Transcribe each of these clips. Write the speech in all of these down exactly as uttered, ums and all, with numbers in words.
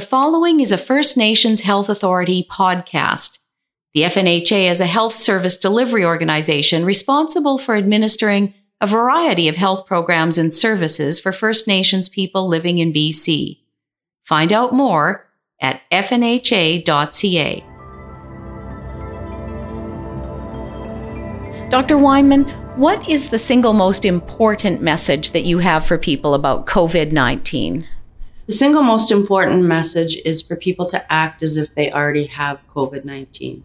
The following is a First Nations Health Authority podcast. The F N H A is a health service delivery organization responsible for administering a variety of health programs and services for First Nations people living in B C. Find out more at f n h a dot c a. Doctor Wyman, what is the single most important message that you have for people about covid nineteen? The single most important message is for people to act as if they already have covid nineteen,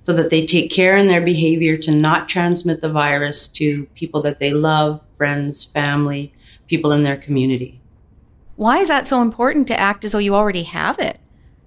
so that they take care in their behavior to not transmit the virus to people that they love, friends, family, people in their community. Why is that so important to act as though you already have it?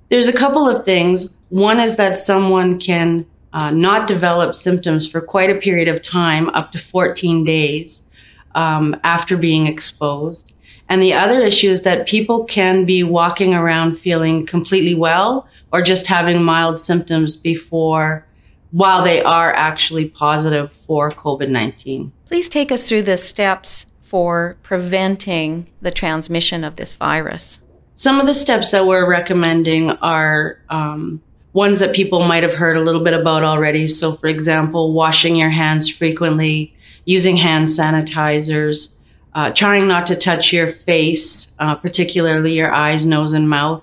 There's a couple of things. One is that someone can uh, not develop symptoms for quite a period of time, up to fourteen days um, after being exposed. And the other issue is that people can be walking around feeling completely well or just having mild symptoms before, while they are actually positive for covid nineteen. Please take us through the steps for preventing the transmission of this virus. Some of the steps that we're recommending are um, ones that people might have heard a little bit about already. So, for example, washing your hands frequently, using hand sanitizers, Uh, trying not to touch your face, uh, particularly your eyes, nose, and mouth.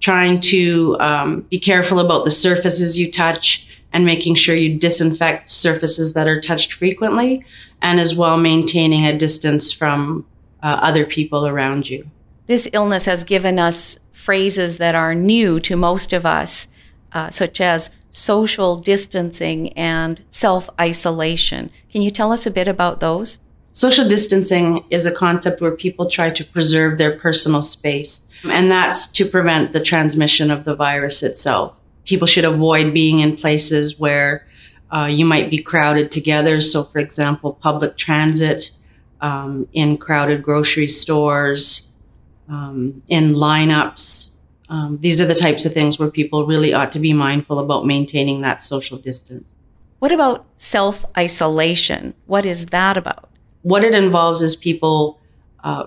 Trying to um, be careful about the surfaces you touch and making sure you disinfect surfaces that are touched frequently, and as well maintaining a distance from uh, other people around you. This illness has given us phrases that are new to most of us, uh, such as social distancing and self-isolation. Can you tell us a bit about those? Social distancing is a concept where people try to preserve their personal space, and that's to prevent the transmission of the virus itself. People should avoid being in places where uh, you might be crowded together. So, for example, public transit, um, in crowded grocery stores, um, in lineups. Um, these are the types of things where people really ought to be mindful about maintaining that social distance. What about self-isolation? What is that about? What it involves is people uh,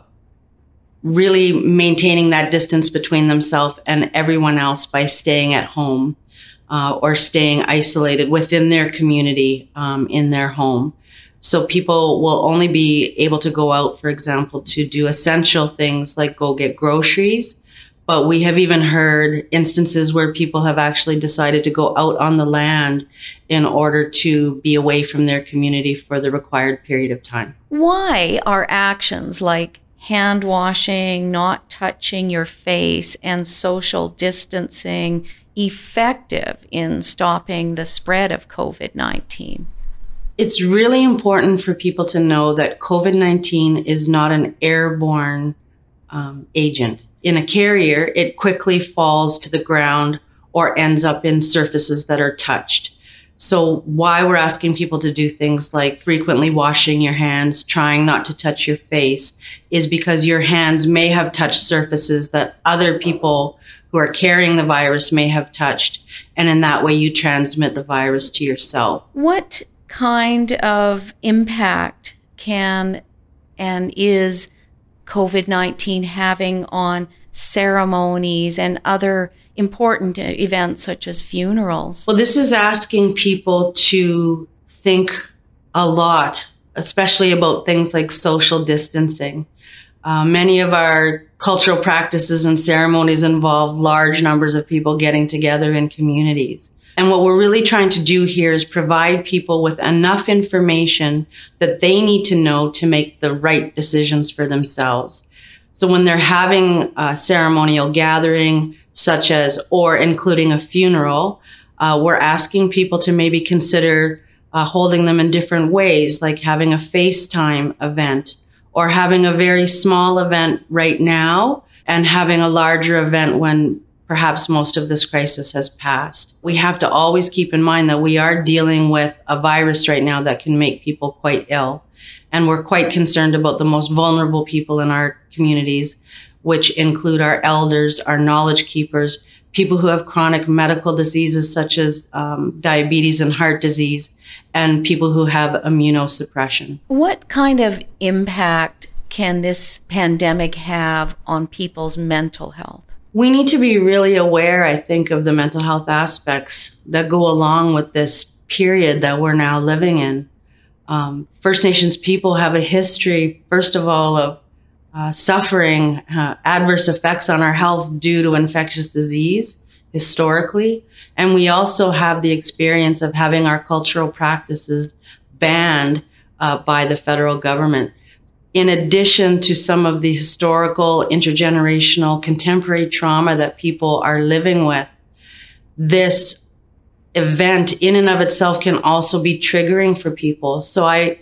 really maintaining that distance between themselves and everyone else by staying at home uh, or staying isolated within their community, um, in their home. So people will only be able to go out, for example, to do essential things like go get groceries. But we have even heard instances where people have actually decided to go out on the land in order to be away from their community for the required period of time. Why are actions like hand washing, not touching your face, and social distancing effective in stopping the spread of covid nineteen? It's really important for people to know that covid nineteen is not an airborne um, agent. In a carrier, it quickly falls to the ground or ends up in surfaces that are touched. So why we're asking people to do things like frequently washing your hands, trying not to touch your face, is because your hands may have touched surfaces that other people who are carrying the virus may have touched. And in that way, you transmit the virus to yourself. What kind of impact can and is covid nineteen having on ceremonies and other important events such as funerals? Well, this is asking people to think a lot, especially about things like social distancing. Uh, many of our cultural practices and ceremonies involve large numbers of people getting together in communities. And what we're really trying to do here is provide people with enough information that they need to know to make the right decisions for themselves. So when they're having a ceremonial gathering, such as, or including a funeral, uh, we're asking people to maybe consider uh, holding them in different ways, like having a FaceTime event or having a very small event right now and having a larger event when perhaps most of this crisis has passed. We have to always keep in mind that we are dealing with a virus right now that can make people quite ill. And we're quite concerned about the most vulnerable people in our communities, which include our elders, our knowledge keepers, people who have chronic medical diseases such as um, diabetes and heart disease, and people who have immunosuppression. What kind of impact can this pandemic have on people's mental health? we need to be really aware, I think, of the mental health aspects that go along with this period that we're now living in. Um, First Nations people have a history, first of all, of uh, suffering uh, adverse effects on our health due to infectious disease historically. And we also have the experience of having our cultural practices banned uh, by the federal government. In addition to some of the historical, intergenerational, contemporary trauma that people are living with, this event in and of itself can also be triggering for people. So I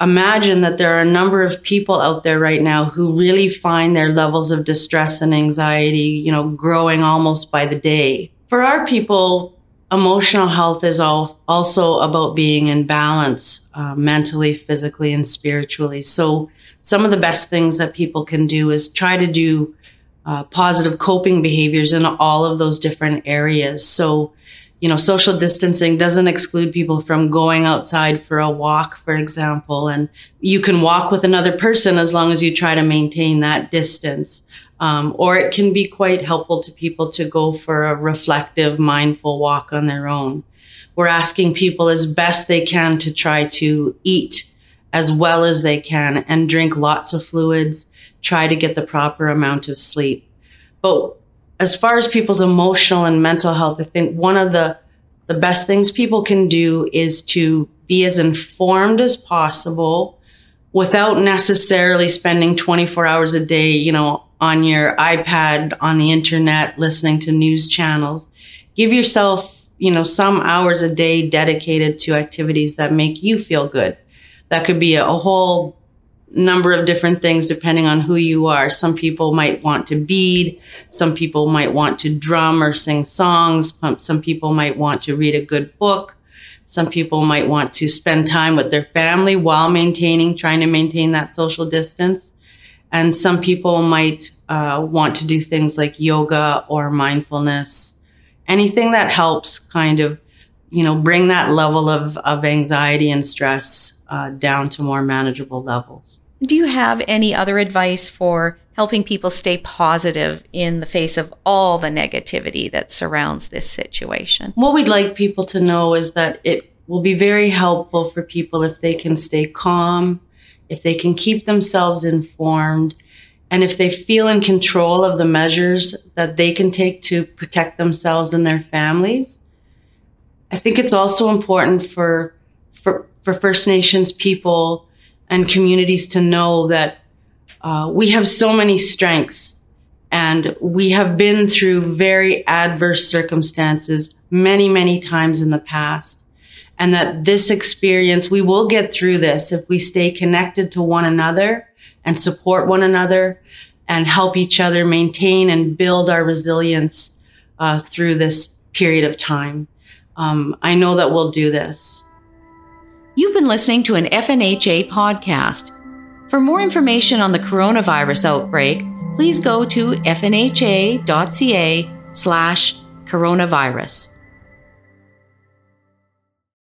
imagine that there are a number of people out there right now who really find their levels of distress and anxiety, you know, growing almost by the day. For our people, emotional health is also about being in balance, uh, mentally, physically, and spiritually. So some of the best things that people can do is try to do uh, positive coping behaviors in all of those different areas. So, you know, social distancing doesn't exclude people from going outside for a walk, for example, and you can walk with another person as long as you try to maintain that distance. Um, or it can be quite helpful to people to go for a reflective, mindful walk on their own. We're asking people as best they can to try to eat as well as they can and drink lots of fluids, try to get the proper amount of sleep. But as far as people's emotional and mental health, I think one of the, the best things people can do is to be as informed as possible without necessarily spending twenty-four hours a day, you know, on your iPad, on the internet, listening to news channels. Give yourself, you know, some hours a day dedicated to activities that make you feel good. That could be a whole number of different things depending on who you are. Some people might want to bead. Some people might want to drum or sing songs. Some people might want to read a good book. Some people might want to spend time with their family while maintaining, trying to maintain that social distance. And some people might uh, want to do things like yoga or mindfulness, anything that helps kind of, you know, bring that level of, of anxiety and stress uh, down to more manageable levels. Do you have any other advice for helping people stay positive in the face of all the negativity that surrounds this situation? What we'd like people to know is that it will be very helpful for people if they can stay calm, if they can keep themselves informed, and if they feel in control of the measures that they can take to protect themselves and their families. I think it's also important for, for, for First Nations people and communities to know that uh, we have so many strengths and we have been through very adverse circumstances many, many times in the past. And that this experience, we will get through this if we stay connected to one another and support one another and help each other maintain and build our resilience uh, through this period of time. Um, I know that we'll do this. You've been listening to an F N H A podcast. For more information on the coronavirus outbreak, please go to f n h a dot c a slash coronavirus.